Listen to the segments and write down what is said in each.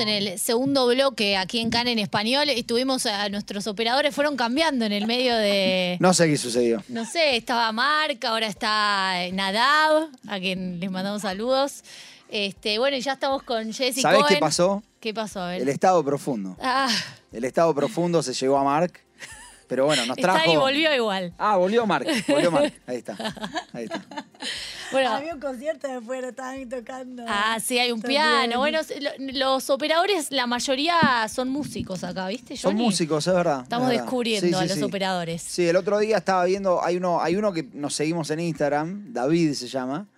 en el segundo bloque aquí en CAN en Español y tuvimos a nuestros operadores, fueron cambiando en el medio de... No sé qué sucedió. No sé, estaba Marc, ahora está Nadab, a quien les mandamos saludos. Bueno, y ya estamos con Jessi Cohen. ¿Sabés qué pasó? ¿Qué pasó? A ver. El estado profundo. Ah. El estado profundo se llegó a Marc. Pero bueno, nos trajo... Está ahí, volvió igual. Ah, volvió Marc. Volvió Marc. Ahí está. Ahí está. Bueno, había un concierto de fuera, estaban tocando. Ah, sí, hay un piano. Bueno, los operadores, la mayoría son músicos acá, ¿viste, Johnny? Son músicos, es verdad. Estamos descubriendo a los operadores. Sí, el otro día estaba viendo, hay uno que nos seguimos en Instagram, David se llama.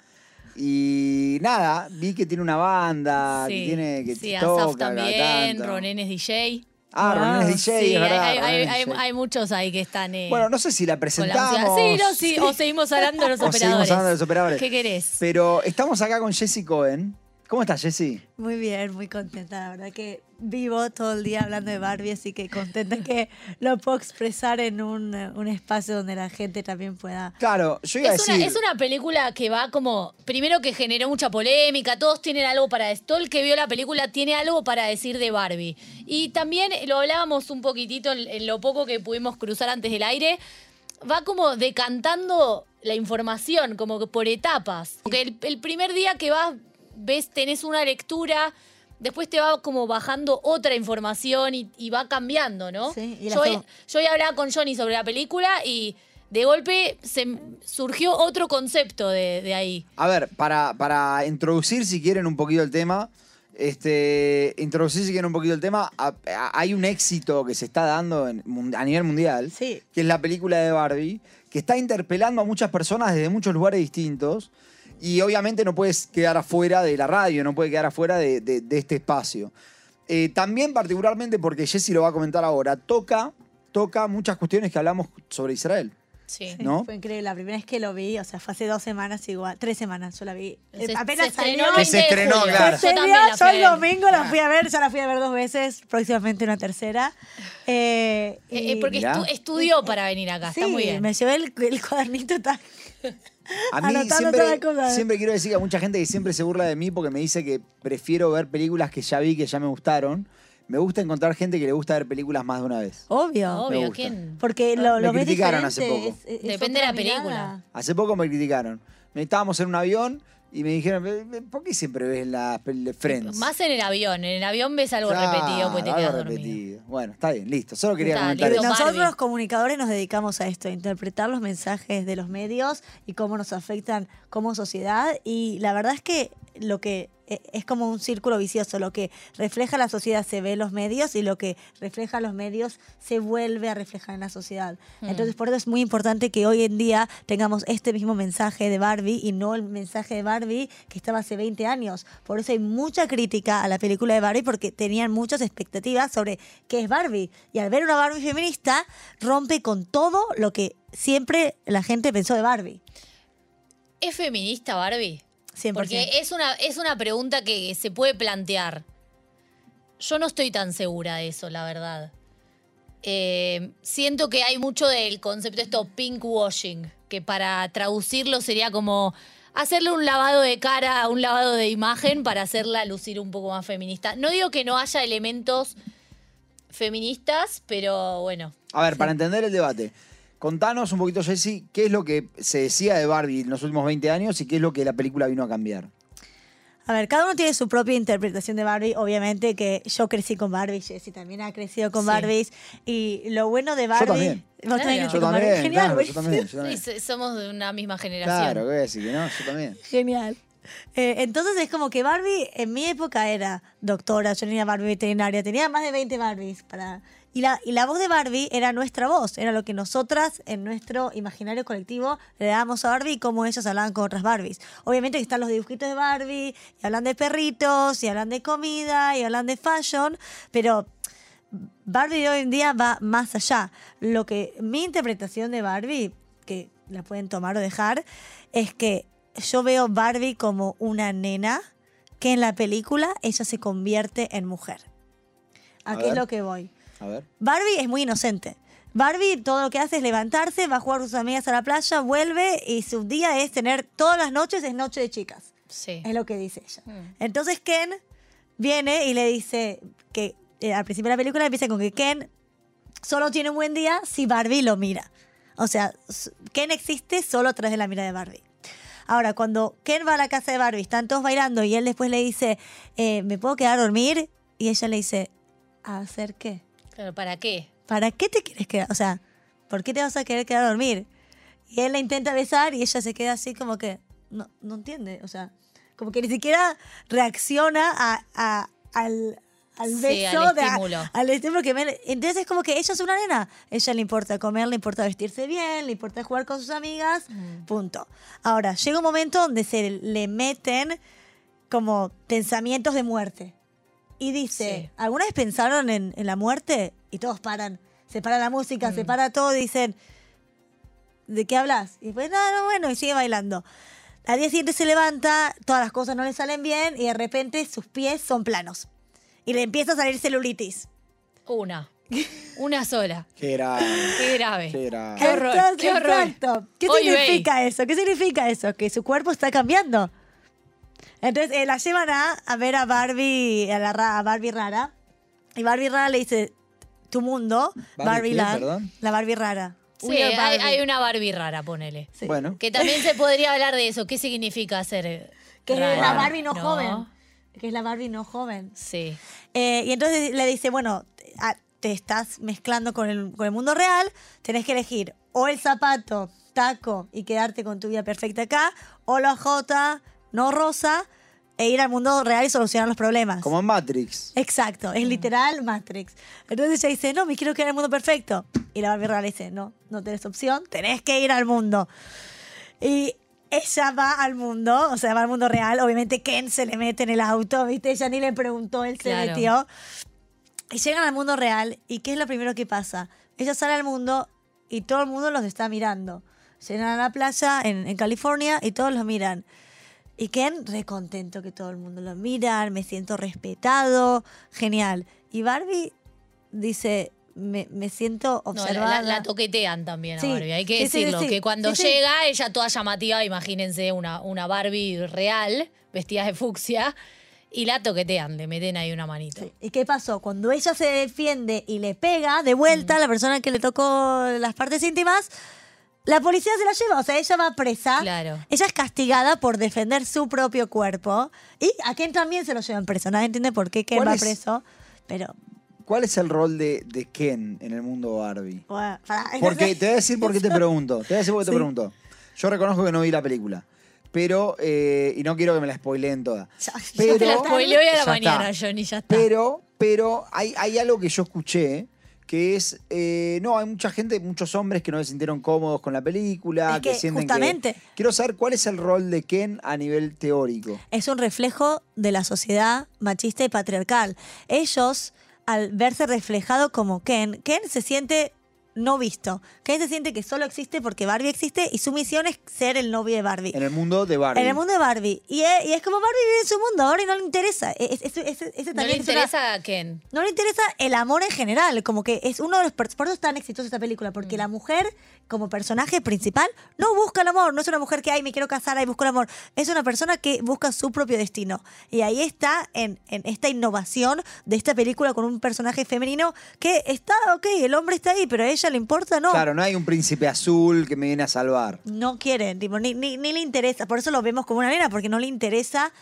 Y nada, vi que tiene una banda, sí, que tiene... Que sí, Asaf también, Ronen es DJ. Ah, Ronen es DJ, sí, es verdad. Hay muchos ahí que están... bueno, no sé si la presentamos. Sí, no, sí, sí, o seguimos hablando de los operadores. Seguimos hablando de los operadores. ¿Qué querés? Pero estamos acá con Jessi Cohen. ¿Cómo estás, Jessi? Muy bien, muy contenta. La verdad que vivo todo el día hablando de Barbie, así que contenta que lo puedo expresar en un espacio donde la gente también pueda... Claro, yo iba a decir... es una película que va como... Primero que generó mucha polémica, todos tienen algo para... Todo el que vio la película tiene algo para decir de Barbie. Y también lo hablábamos un poquitito en lo poco que pudimos cruzar antes del aire. Va como decantando la información, como que por etapas. Porque el primer día que vas... ves, tenés una lectura, después te va como bajando otra información y va cambiando, ¿no? Sí, yo ya hablaba con Johnny sobre la película y de golpe surgió otro concepto de ahí. A ver, para introducir si quieren un poquito el tema, hay un éxito que se está dando a nivel mundial, sí, que es la película de Barbie, que está interpelando a muchas personas desde muchos lugares distintos. Y obviamente no puedes quedar afuera de la radio, no puedes quedar afuera de este espacio. También particularmente, porque Jessi lo va a comentar ahora, toca muchas cuestiones que hablamos sobre Israel. Sí, ¿no? Fue increíble. La primera vez que lo vi, o sea, fue hace 2 semanas igual, 3 semanas yo la vi. Apenas salió. Se estrenó, claro. Se estrenó, yo el domingo la fui a ver, ya la fui a ver 2 veces, próximamente una tercera. Porque estudió para venir acá, sí, está muy bien. Me llevé el cuadernito tal. A mí siempre quiero decir que a mucha gente que siempre se burla de mí porque me dice que prefiero ver películas que ya vi, que ya me gustaron. Me gusta encontrar gente que le gusta ver películas más de una vez. Obvio, ¿quién? Porque lo me criticaron hace poco. Depende de la película. Hace poco me criticaron. Estábamos en un avión y me dijeron, ¿por qué siempre ves las Friends? Más en el avión. En el avión ves algo repetido porque te quedas dormido. Bueno, está bien, listo. Solo quería comentar eso. Nosotros los comunicadores nos dedicamos a esto, a interpretar los mensajes de los medios y cómo nos afectan como sociedad. Y la verdad es que lo que... es como un círculo vicioso, lo que refleja la sociedad se ve en los medios y lo que refleja los medios se vuelve a reflejar en la sociedad. Entonces por eso es muy importante que hoy en día tengamos este mismo mensaje de Barbie y no el mensaje de Barbie que estaba hace 20 años. Por eso hay mucha crítica a la película de Barbie porque tenían muchas expectativas sobre qué es Barbie. Y al ver una Barbie feminista rompe con todo lo que siempre la gente pensó de Barbie. ¿Es feminista Barbie? 100%. Porque es una pregunta que se puede plantear. Yo no estoy tan segura de eso, la verdad. Siento que hay mucho del concepto de esto pinkwashing, que para traducirlo sería como hacerle un lavado de cara, un lavado de imagen para hacerla lucir un poco más feminista. No digo que no haya elementos feministas, pero bueno. A ver, sí, para entender el debate... Contanos un poquito, Jessi, qué es lo que se decía de Barbie en los últimos 20 años y qué es lo que la película vino a cambiar. A ver, cada uno tiene su propia interpretación de Barbie. Obviamente que yo crecí con Barbie, Jessi también ha crecido con Barbies. Y lo bueno de Barbie... Yo también. ¿Vos también crecí con Barbie? Genial. Claro, yo también. Sí, somos de una misma generación. Claro, voy a decir que no, yo también. Genial. Entonces es como que Barbie en mi época era doctora, yo tenía Barbie veterinaria, tenía más de 20 Barbies para... Y la voz de Barbie era nuestra voz, era lo que nosotras en nuestro imaginario colectivo le dábamos a Barbie y cómo ellos hablaban con otras Barbies. Obviamente que están los dibujitos de Barbie, y hablan de perritos, y hablan de comida, y hablan de fashion, pero Barbie de hoy en día va más allá. Lo que mi interpretación de Barbie, que la pueden tomar o dejar, es que yo veo Barbie como una nena que en la película ella se convierte en mujer. ¿A qué es lo que voy? A ver. Barbie es muy inocente. Barbie todo lo que hace es levantarse, va a jugar con sus amigas a la playa, vuelve y su día es tener todas las noches, es noche de chicas. Sí. Es lo que dice ella. Entonces Ken viene y le dice que al principio de la película empieza con que Ken solo tiene un buen día si Barbie lo mira. O sea, Ken existe solo a través de la mirada de Barbie. Ahora, cuando Ken va a la casa de Barbie, están todos bailando y él después le dice, ¿me puedo quedar a dormir? Y ella le dice, ¿a hacer qué? ¿Pero para qué? ¿Para qué te quieres quedar? O sea, ¿por qué te vas a querer quedar a dormir? Y él la intenta besar y ella se queda así como que no entiende. O sea, como que ni siquiera reacciona al beso, sí, al estímulo que me... Entonces es como que ella es una nena. Ella le importa comer, le importa vestirse bien, le importa jugar con sus amigas, punto. Ahora, llega un momento donde se le meten como pensamientos de muerte. Y dice, sí. ¿Alguna vez pensaron en la muerte? Y todos paran. Se para la música, se para todo, dicen, ¿de qué hablas? Y pues nada, bueno, y sigue bailando. Al día siguiente se levanta, todas las cosas no le salen bien y de repente sus pies son planos. Y le empieza a salir celulitis. Una sola. Qué grave. Qué grave. Qué horror. Entonces, qué horror. Exacto. ¿Qué significa eso? ¿Qué significa eso? Que su cuerpo está cambiando. Entonces la llevan a ver a Barbie, a Barbie rara. Y Barbie rara le dice, tu mundo, Barbie Land, la Barbie rara. Sí, una Barbie. Hay una Barbie rara, ponele. Sí. Bueno. Que también se podría hablar de eso. ¿Qué significa ser que rara? La Barbie no joven. Que es la Barbie no joven. Sí. Y entonces le dice, bueno, te estás mezclando con el mundo real, tenés que elegir o el zapato, taco y quedarte con tu vida perfecta acá, o la jota, no rosa, e ir al mundo real y solucionar los problemas. Como en Matrix. Exacto, es literal Matrix. Entonces ella dice, no, me quiero quedar en el mundo perfecto. Y la Barbie real dice, no tenés opción, tenés que ir al mundo. Y... ella va al mundo, o sea, va al mundo real. Obviamente Ken se le mete en el auto, ¿viste? Ella ni le preguntó, él se metió. Y llegan al mundo real, ¿y qué es lo primero que pasa? Ella sale al mundo y todo el mundo los está mirando. Llegan a la playa en California y todos los miran. Y Ken, recontento que todo el mundo lo mira, me siento respetado, genial. Y Barbie dice... Me siento observada. No, la toquetean también a Barbie, hay que decirlo, que cuando llega ella toda llamativa, imagínense una Barbie real, vestida de fucsia, y la toquetean, le meten ahí una manita. Sí. ¿Y qué pasó? Cuando ella se defiende y le pega de vuelta a la persona que le tocó las partes íntimas, la policía se la lleva, o sea, ella va presa, ella es castigada por defender su propio cuerpo, y a Ken también se lo llevan preso, nadie entiende por qué Ken va preso, pero... ¿Cuál es el rol de Ken en el mundo Barbie? Bueno, porque te voy a decir por qué te pregunto. Yo reconozco que no vi la película. Pero, y no quiero que me la spoileen toda. Pero, ya te la spoileó hoy a la mañana, Johnny, ya está. Pero hay algo que yo escuché, que es, hay mucha gente, muchos hombres que no se sintieron cómodos con la película, es que sienten justamente, quiero saber cuál es el rol de Ken a nivel teórico. Es un reflejo de la sociedad machista y patriarcal. Ellos... al verse reflejado como Ken se siente no visto. Ken se siente que solo existe porque Barbie existe y su misión es ser el novio de Barbie. En el mundo de Barbie. Y es como Barbie vive en su mundo ahora y no le interesa. No le interesa a Ken. No le interesa el amor en general. Como que es uno de los... Por eso es tan exitosa esta película. Porque la mujer, como personaje principal, no busca el amor. No es una mujer que, me quiero casar, busco el amor. Es una persona que busca su propio destino. Y ahí está en esta innovación de esta película con un personaje femenino que está, el hombre está ahí, pero ella le importa, no. Claro, no hay un príncipe azul que me viene a salvar. No quieren, tipo, ni le interesa. Por eso lo vemos como una nena, porque no le interesa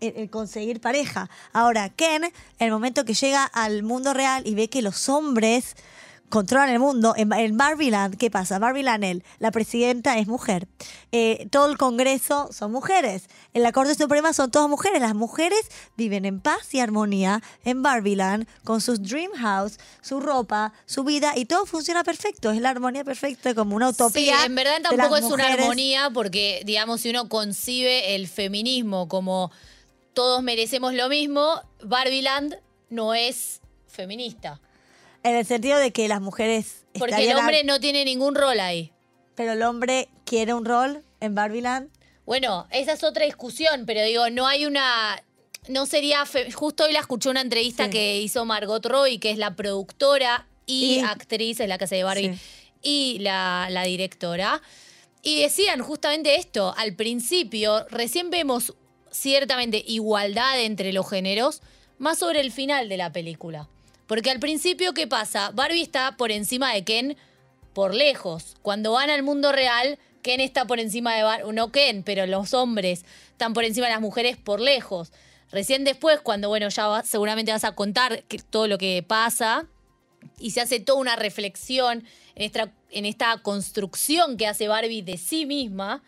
el conseguir pareja. Ahora, Ken, en el momento que llega al mundo real y ve que los hombres controlan el mundo, en Barbiland, ¿qué pasa? Barbiland, la presidenta es mujer. Todo el Congreso son mujeres. En la Corte Suprema son todas mujeres. Las mujeres viven en paz y armonía en Barbiland con sus dream house, su ropa, su vida y todo funciona perfecto. Es la armonía perfecta, como una utopía. Sí, en verdad tampoco es una armonía porque, digamos, si uno concibe el feminismo como todos merecemos lo mismo, Barbiland no es feminista. En el sentido de que las mujeres... Porque el hombre no tiene ningún rol ahí. Pero el hombre quiere un rol en Barbiland. Bueno, esa es otra discusión, pero digo, no hay una... No sería... Justo hoy la escuché una entrevista que hizo Margot Robbie, que es la productora y actriz, es la que hace de Barbie, y la directora. Y decían justamente esto. Al principio, recién vemos ciertamente igualdad entre los géneros, más sobre el final de la película. Porque al principio, ¿qué pasa? Barbie está por encima de Ken por lejos. Cuando van al mundo real, Ken está por encima de Barbie. No Ken, pero los hombres están por encima de las mujeres por lejos. Recién después, cuando bueno, ya seguramente vas a contar todo lo que pasa y se hace toda una reflexión en esta construcción que hace Barbie de sí misma,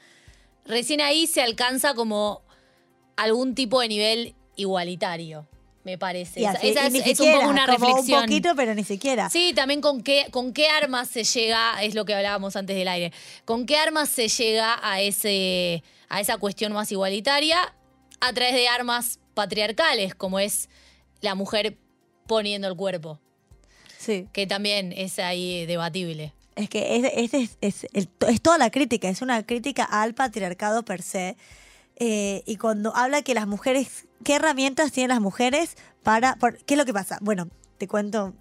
recién ahí se alcanza como algún tipo de nivel igualitario, me parece. Y así, esa es un poco una reflexión. Un poquito, pero ni siquiera. Sí, también con qué armas se llega, es lo que hablábamos antes del aire, con qué armas se llega a esa cuestión más igualitaria a través de armas patriarcales, como es la mujer poniendo el cuerpo. Sí. Que también es ahí debatible. Es que es toda la crítica, es una crítica al patriarcado per se. Y cuando habla que las mujeres, ¿qué herramientas tienen las mujeres para...? ¿Qué es lo que pasa? Bueno, te cuento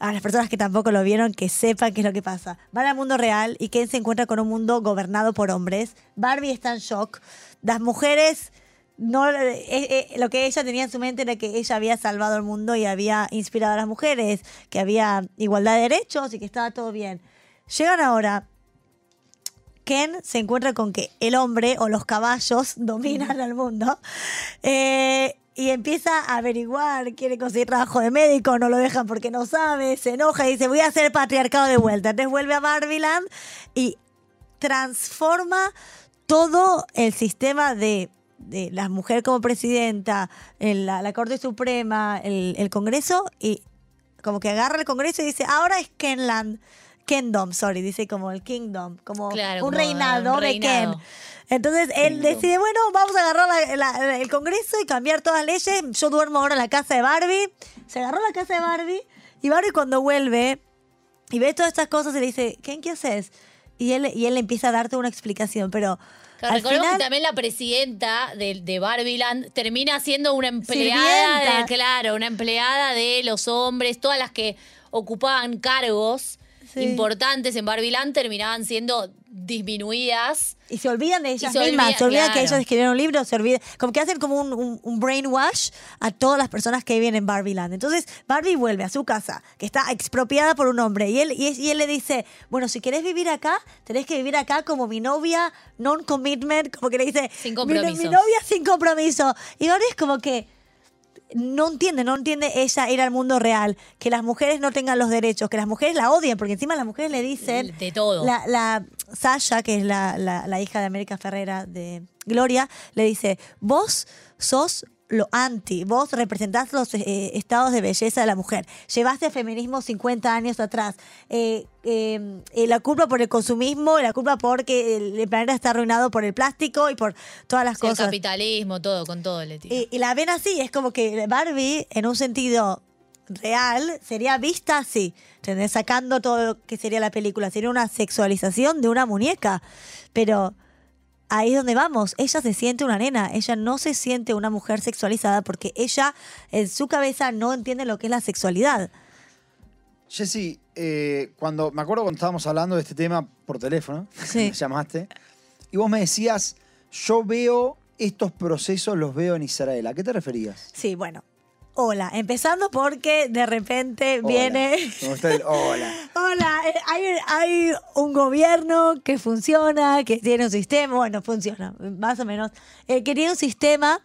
a las personas que tampoco lo vieron, que sepan qué es lo que pasa. Van al mundo real y Ken se encuentra con un mundo gobernado por hombres. Barbie está en shock. Las mujeres... No, lo que ella tenía en su mente era que ella había salvado el mundo y había inspirado a las mujeres, que había igualdad de derechos y que estaba todo bien. Llegan ahora, Ken se encuentra con que el hombre o los caballos dominan al mundo y empieza a averiguar, quiere conseguir trabajo de médico, no lo dejan porque no sabe, se enoja y dice voy a hacer patriarcado de vuelta. Entonces vuelve a Barbiland y transforma todo el sistema de la mujer como presidenta, la Corte Suprema, el Congreso, y como que agarra el Congreso y dice, ahora es Kingdom, dice como el Kingdom, como claro, un reinado de Ken. Entonces él decide, bueno, vamos a agarrar el Congreso y cambiar todas las leyes, yo duermo ahora en la casa de Barbie. Se agarró la casa de Barbie, y Barbie cuando vuelve y ve todas estas cosas, y le dice, Ken, ¿qué haces? Y él empieza a darte una explicación, pero... Recuerdo que también la presidenta de Barbiland termina siendo una empleada, una empleada de los hombres, todas las que ocupaban cargos importantes en Barbiland terminaban siendo disminuidas. Y se olvidan de ellas mismas, se olvidan que ellas escribieron un libro, se olvidan, como que hacen como un brainwash a todas las personas que viven en Barbiland. Entonces Barbie vuelve a su casa, que está expropiada por un hombre, y él le dice, bueno, si querés vivir acá, tenés que vivir acá como mi novia, non-commitment, como que le dice, sin compromiso. Mi novia sin compromiso. Y ahora es como que no entiende ella ir al mundo real, que las mujeres no tengan los derechos, que las mujeres la odien, porque encima las mujeres le dicen... De todo. La Sasha, que es la hija de América Ferrera de Gloria, le dice, vos sos lo anti, vos representás los estados de belleza de la mujer, llevaste el feminismo 50 años atrás, la culpa por el consumismo, la culpa porque el planeta está arruinado por el plástico y por todas las cosas. El capitalismo, todo, con todo le tira. Y la ven así, es como que Barbie, en un sentido real, sería vista así, ¿entendés? Sacando todo lo que sería la película, sería una sexualización de una muñeca, pero... Ahí es donde vamos. Ella se siente una nena. Ella no se siente una mujer sexualizada porque ella, en su cabeza, no entiende lo que es la sexualidad. Jessi, me acuerdo cuando estábamos hablando de este tema por teléfono, me llamaste, y vos me decías, yo veo estos procesos, los veo en Israel. ¿A qué te referías? Sí, bueno. Hola, empezando porque de repente viene... ¿Cómo está el hola? Hola, hay un gobierno que funciona, que tiene un sistema, bueno, funciona, más o menos, que tiene un sistema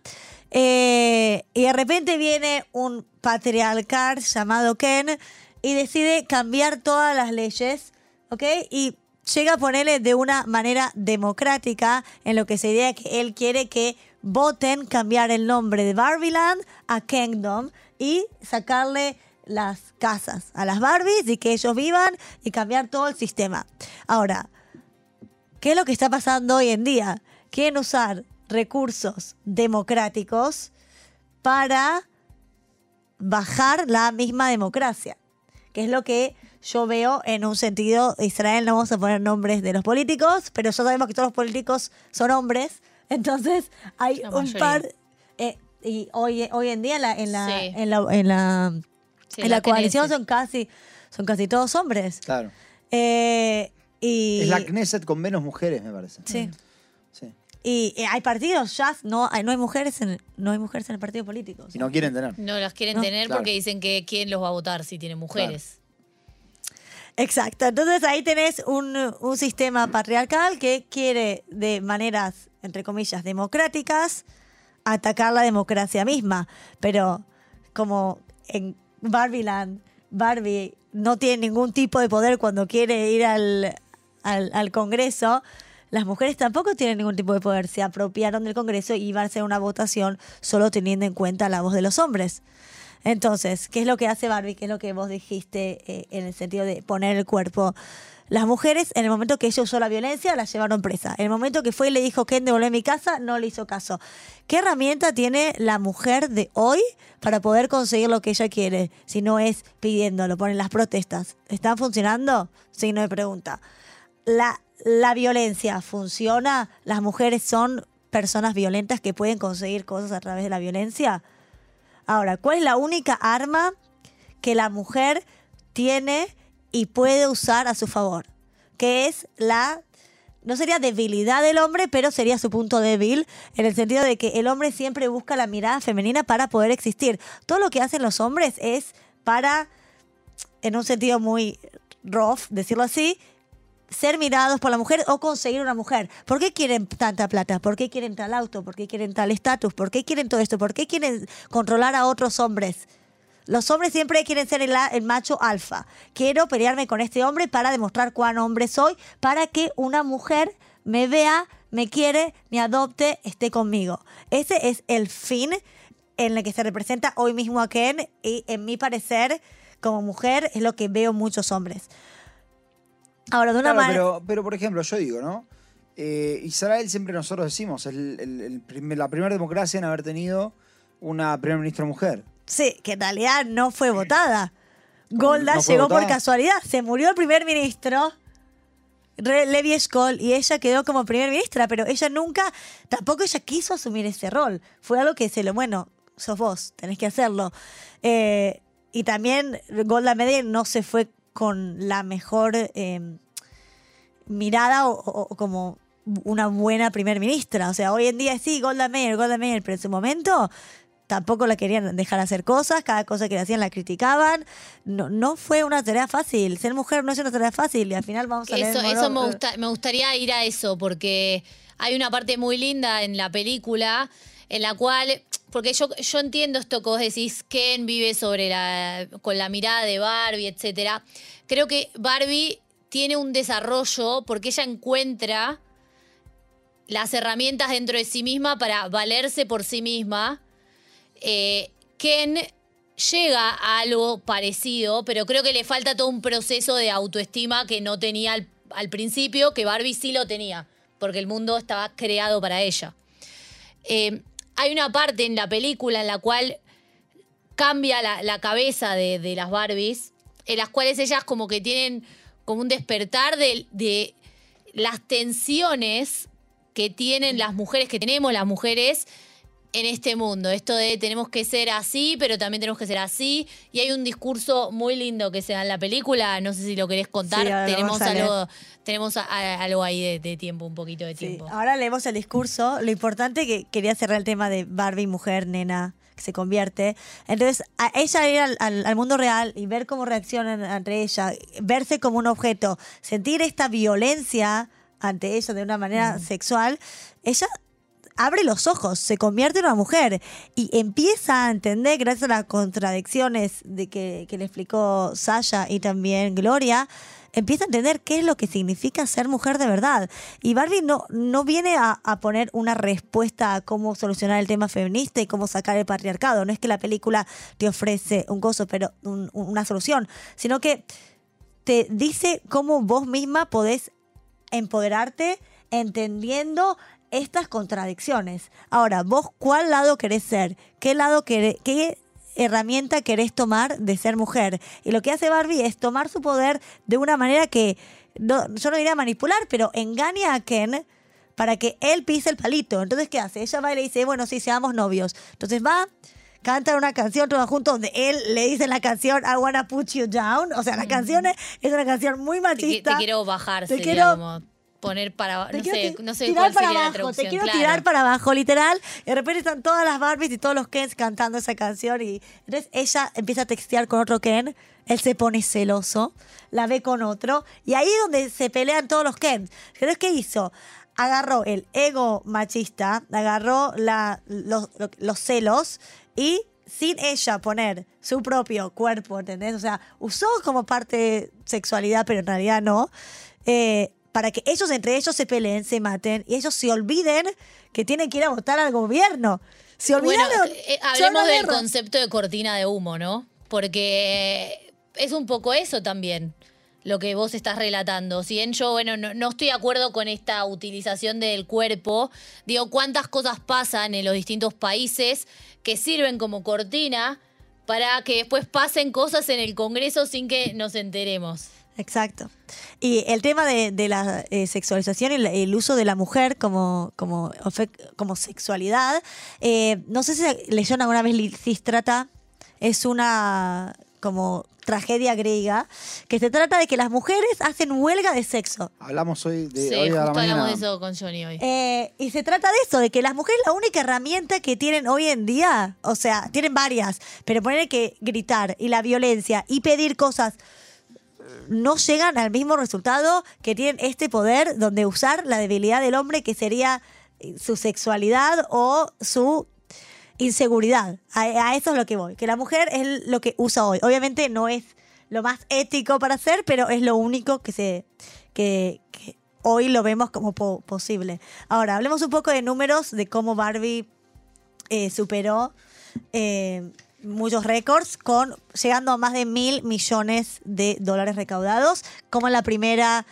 y de repente viene un patriarcal llamado Ken y decide cambiar todas las leyes, ¿ok? Y llega a ponerle de una manera democrática en lo que sería que él quiere que... voten cambiar el nombre de Barbiland a Kingdom y sacarle las casas a las Barbies y que ellos vivan y cambiar todo el sistema. Ahora, ¿qué es lo que está pasando hoy en día? Quieren usar recursos democráticos para bajar la misma democracia, que es lo que... Yo veo en un sentido, Israel no vamos a poner nombres de los políticos, pero ya sabemos que todos los políticos son hombres, entonces hay un par... y hoy en día en la coalición son casi todos hombres. Claro. Es la Knesset con menos mujeres, me parece. Sí. Y hay partidos, jazz, no hay mujeres en, no hay mujeres en el partido político. O sea, y no quieren tener. No las quieren tener porque dicen que quién los va a votar si tienen mujeres. Claro. Exacto. Entonces ahí tenés un sistema patriarcal que quiere de maneras, entre comillas, democráticas atacar la democracia misma. Pero como en Barbiland, Barbie no tiene ningún tipo de poder cuando quiere ir al Congreso. Las mujeres tampoco tienen ningún tipo de poder. Se apropiaron del Congreso y iban a hacer una votación solo teniendo en cuenta la voz de los hombres. Entonces, ¿qué es lo que hace Barbie? ¿Qué es lo que vos dijiste en el sentido de poner el cuerpo? Las mujeres, en el momento que ella usó la violencia, la llevaron presa. En el momento que fue y le dijo, Ken, devolvé mi casa, no le hizo caso. ¿Qué herramienta tiene la mujer de hoy para poder conseguir lo que ella quiere? Si no es pidiéndolo, ponen las protestas. ¿Están funcionando? Signo de pregunta. La violencia funciona, las mujeres son personas violentas que pueden conseguir cosas a través de la violencia. Ahora, ¿cuál es la única arma que la mujer tiene y puede usar a su favor? Que es la, no sería debilidad del hombre, pero sería su punto débil, en el sentido de que el hombre siempre busca la mirada femenina para poder existir. Todo lo que hacen los hombres es para, en un sentido muy rough, decirlo así, ser mirados por la mujer o conseguir una mujer. ¿Por qué quieren tanta plata? ¿Por qué quieren tal auto? ¿Por qué quieren tal estatus? ¿Por qué quieren todo esto? ¿Por qué quieren controlar a otros hombres? Los hombres siempre quieren ser el macho alfa. Quiero pelearme con este hombre para demostrar cuán hombre soy, para que una mujer me vea, me quiere, me adopte, esté conmigo. Ese es el fin en el que se representa hoy mismo a Ken, y en mi parecer, como mujer, es lo que veo muchos hombres. Ahora, de una manera. Pero, por ejemplo, yo digo, ¿no? Israel, siempre nosotros decimos, es la primera democracia en haber tenido una primer ministra mujer. Sí, que en realidad no fue votada. Golda llegó por casualidad. Se murió el primer ministro, Levi Eshkol, y ella quedó como primer ministra, pero ella nunca, tampoco ella quiso asumir ese rol. Fue algo que se lo, bueno, sos vos, tenés que hacerlo. Y también Golda Meir no se fue con la mejor mirada o como una buena primer ministra. O sea, hoy en día sí, Golda Meir, pero en su momento tampoco la querían dejar hacer cosas, cada cosa que le hacían la criticaban. No fue una tarea fácil, ser mujer no es una tarea fácil y al final vamos a leer... Eso me gustaría ir a eso, porque hay una parte muy linda en la película en la cual... Porque yo entiendo esto que vos decís, Ken vive con la mirada de Barbie, etc. Creo que Barbie tiene un desarrollo porque ella encuentra las herramientas dentro de sí misma para valerse por sí misma. Ken llega a algo parecido, pero creo que le falta todo un proceso de autoestima que no tenía al principio, que Barbie sí lo tenía, porque el mundo estaba creado para ella. Hay una parte en la película en la cual cambia la cabeza de las Barbies, en las cuales ellas como que tienen como un despertar de las tensiones que tienen las mujeres, que tenemos las mujeres en este mundo. Esto de tenemos que ser así, pero también tenemos que ser así. Y hay un discurso muy lindo que se da en la película. No sé si lo querés contar. Sí, tenemos algo ahí de tiempo, un poquito de tiempo. Sí. Ahora leemos el discurso. Lo importante que quería cerrar el tema de Barbie, mujer, nena, que se convierte. Entonces, a ella ir al mundo real y ver cómo reaccionan ante ella, verse como un objeto, sentir esta violencia ante ella de una manera sexual, ella... abre los ojos, se convierte en una mujer y empieza a entender, gracias a las contradicciones que le explicó Sasha y también Gloria, empieza a entender qué es lo que significa ser mujer de verdad. Y Barbie no viene a poner una respuesta a cómo solucionar el tema feminista y cómo sacar el patriarcado. No es que la película te ofrece un coso, pero una solución, sino que te dice cómo vos misma podés empoderarte entendiendo estas contradicciones. Ahora, vos, ¿cuál lado querés ser? ¿Qué herramienta querés tomar de ser mujer? Y lo que hace Barbie es tomar su poder de una manera que, yo no diría manipular, pero engaña a Ken para que él pise el palito. Entonces, ¿qué hace? Ella va y le dice, bueno, sí, seamos novios. Entonces va, canta una canción todos juntos donde él le dice la canción I wanna put you down. O sea, la canción es una canción muy machista. Te quiero bajar, sería como... poner para... No sé cuál sería la traducción. Te quiero tirar para abajo, literal. De repente están todas las Barbies y todos los Kens cantando esa canción. Y entonces ella empieza a textear con otro Ken. Él se pone celoso. La ve con otro. Y ahí es donde se pelean todos los Kens. ¿Crees qué hizo? Agarró el ego machista, agarró los celos y sin ella poner su propio cuerpo, ¿entendés? O sea, usó como parte de sexualidad, pero en realidad no, para que ellos entre ellos se peleen, se maten y ellos se olviden que tienen que ir a votar al gobierno. Se olvidaron. Bueno, hablemos del concepto de cortina de humo, ¿no? Porque es un poco eso también. Lo que vos estás relatando. Si bien yo, bueno, no estoy de acuerdo con esta utilización del cuerpo, digo, cuántas cosas pasan en los distintos países que sirven como cortina para que después pasen cosas en el Congreso sin que nos enteremos. Exacto. Y el tema de la sexualización y el uso de la mujer como sexualidad, no sé si leyeron alguna vez Lisístrata, es una... como tragedia griega, que se trata de que las mujeres hacen huelga de sexo. Hablamos hoy de... Sí, hoy justo a la hablamos mañana. De eso con Johnny hoy. Y se trata de eso, de que las mujeres la única herramienta que tienen hoy en día, o sea, tienen varias, pero poner que gritar y la violencia y pedir cosas no llegan al mismo resultado que tienen este poder donde usar la debilidad del hombre que sería su sexualidad o su... inseguridad. A eso es lo que voy. Que la mujer es lo que usa hoy. Obviamente no es lo más ético para hacer, pero es lo único que hoy lo vemos como posible. Ahora, hablemos un poco de números, de cómo Barbie superó muchos récords, llegando a más de 1.000 millones de dólares recaudados, como la primera...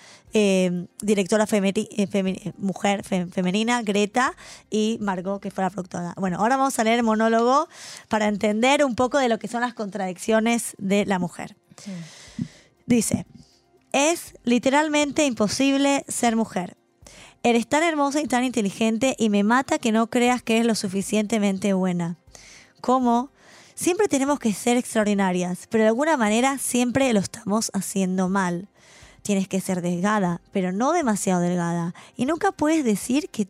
directora femenina, Greta, y Margot, que fue la productora. Bueno, ahora vamos a leer el monólogo para entender un poco de lo que son las contradicciones de la mujer. Sí. Dice, es literalmente imposible ser mujer. Eres tan hermosa y tan inteligente y me mata que no creas que eres lo suficientemente buena. ¿Cómo? Siempre tenemos que ser extraordinarias, pero de alguna manera siempre lo estamos haciendo mal. Tienes que ser delgada, pero no demasiado delgada. Y nunca puedes decir que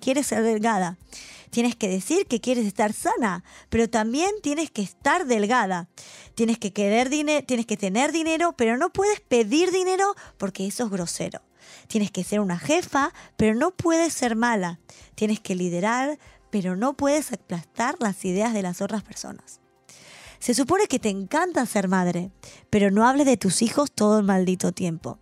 quieres ser delgada. Tienes que decir que quieres estar sana, pero también tienes que estar delgada. Tienes que tener dinero, pero no puedes pedir dinero porque eso es grosero. Tienes que ser una jefa, pero no puedes ser mala. Tienes que liderar, pero no puedes aplastar las ideas de las otras personas. Se supone que te encanta ser madre, pero no hables de tus hijos todo el maldito tiempo.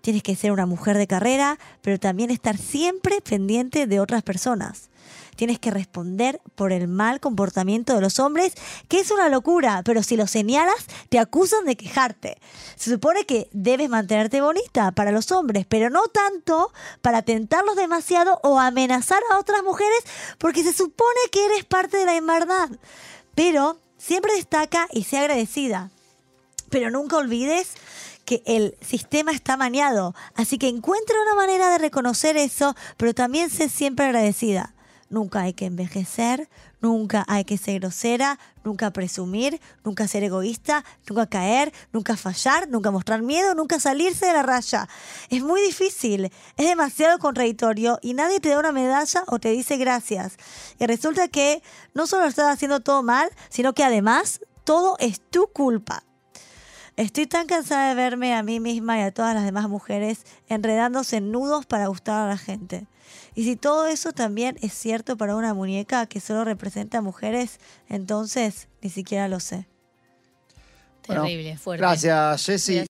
Tienes que ser una mujer de carrera, pero también estar siempre pendiente de otras personas. Tienes que responder por el mal comportamiento de los hombres, que es una locura, pero si lo señalas, te acusan de quejarte. Se supone que debes mantenerte bonita para los hombres, pero no tanto para tentarlos demasiado o amenazar a otras mujeres, porque se supone que eres parte de la hermandad. Pero... siempre destaca y sea agradecida, pero nunca olvides que el sistema está maniado, así que encuentra una manera de reconocer eso, pero también sé siempre agradecida. Nunca hay que envejecer, nunca hay que ser grosera, nunca presumir, nunca ser egoísta, nunca caer, nunca fallar, nunca mostrar miedo, nunca salirse de la raya. Es muy difícil, es demasiado contradictorio y nadie te da una medalla o te dice gracias. Y resulta que no solo estás haciendo todo mal, sino que además todo es tu culpa. Estoy tan cansada de verme a mí misma y a todas las demás mujeres enredándose en nudos para gustar a la gente. Y si todo eso también es cierto para una muñeca que solo representa mujeres, entonces ni siquiera lo sé. Terrible, bueno, fuerte. Gracias, Jessi.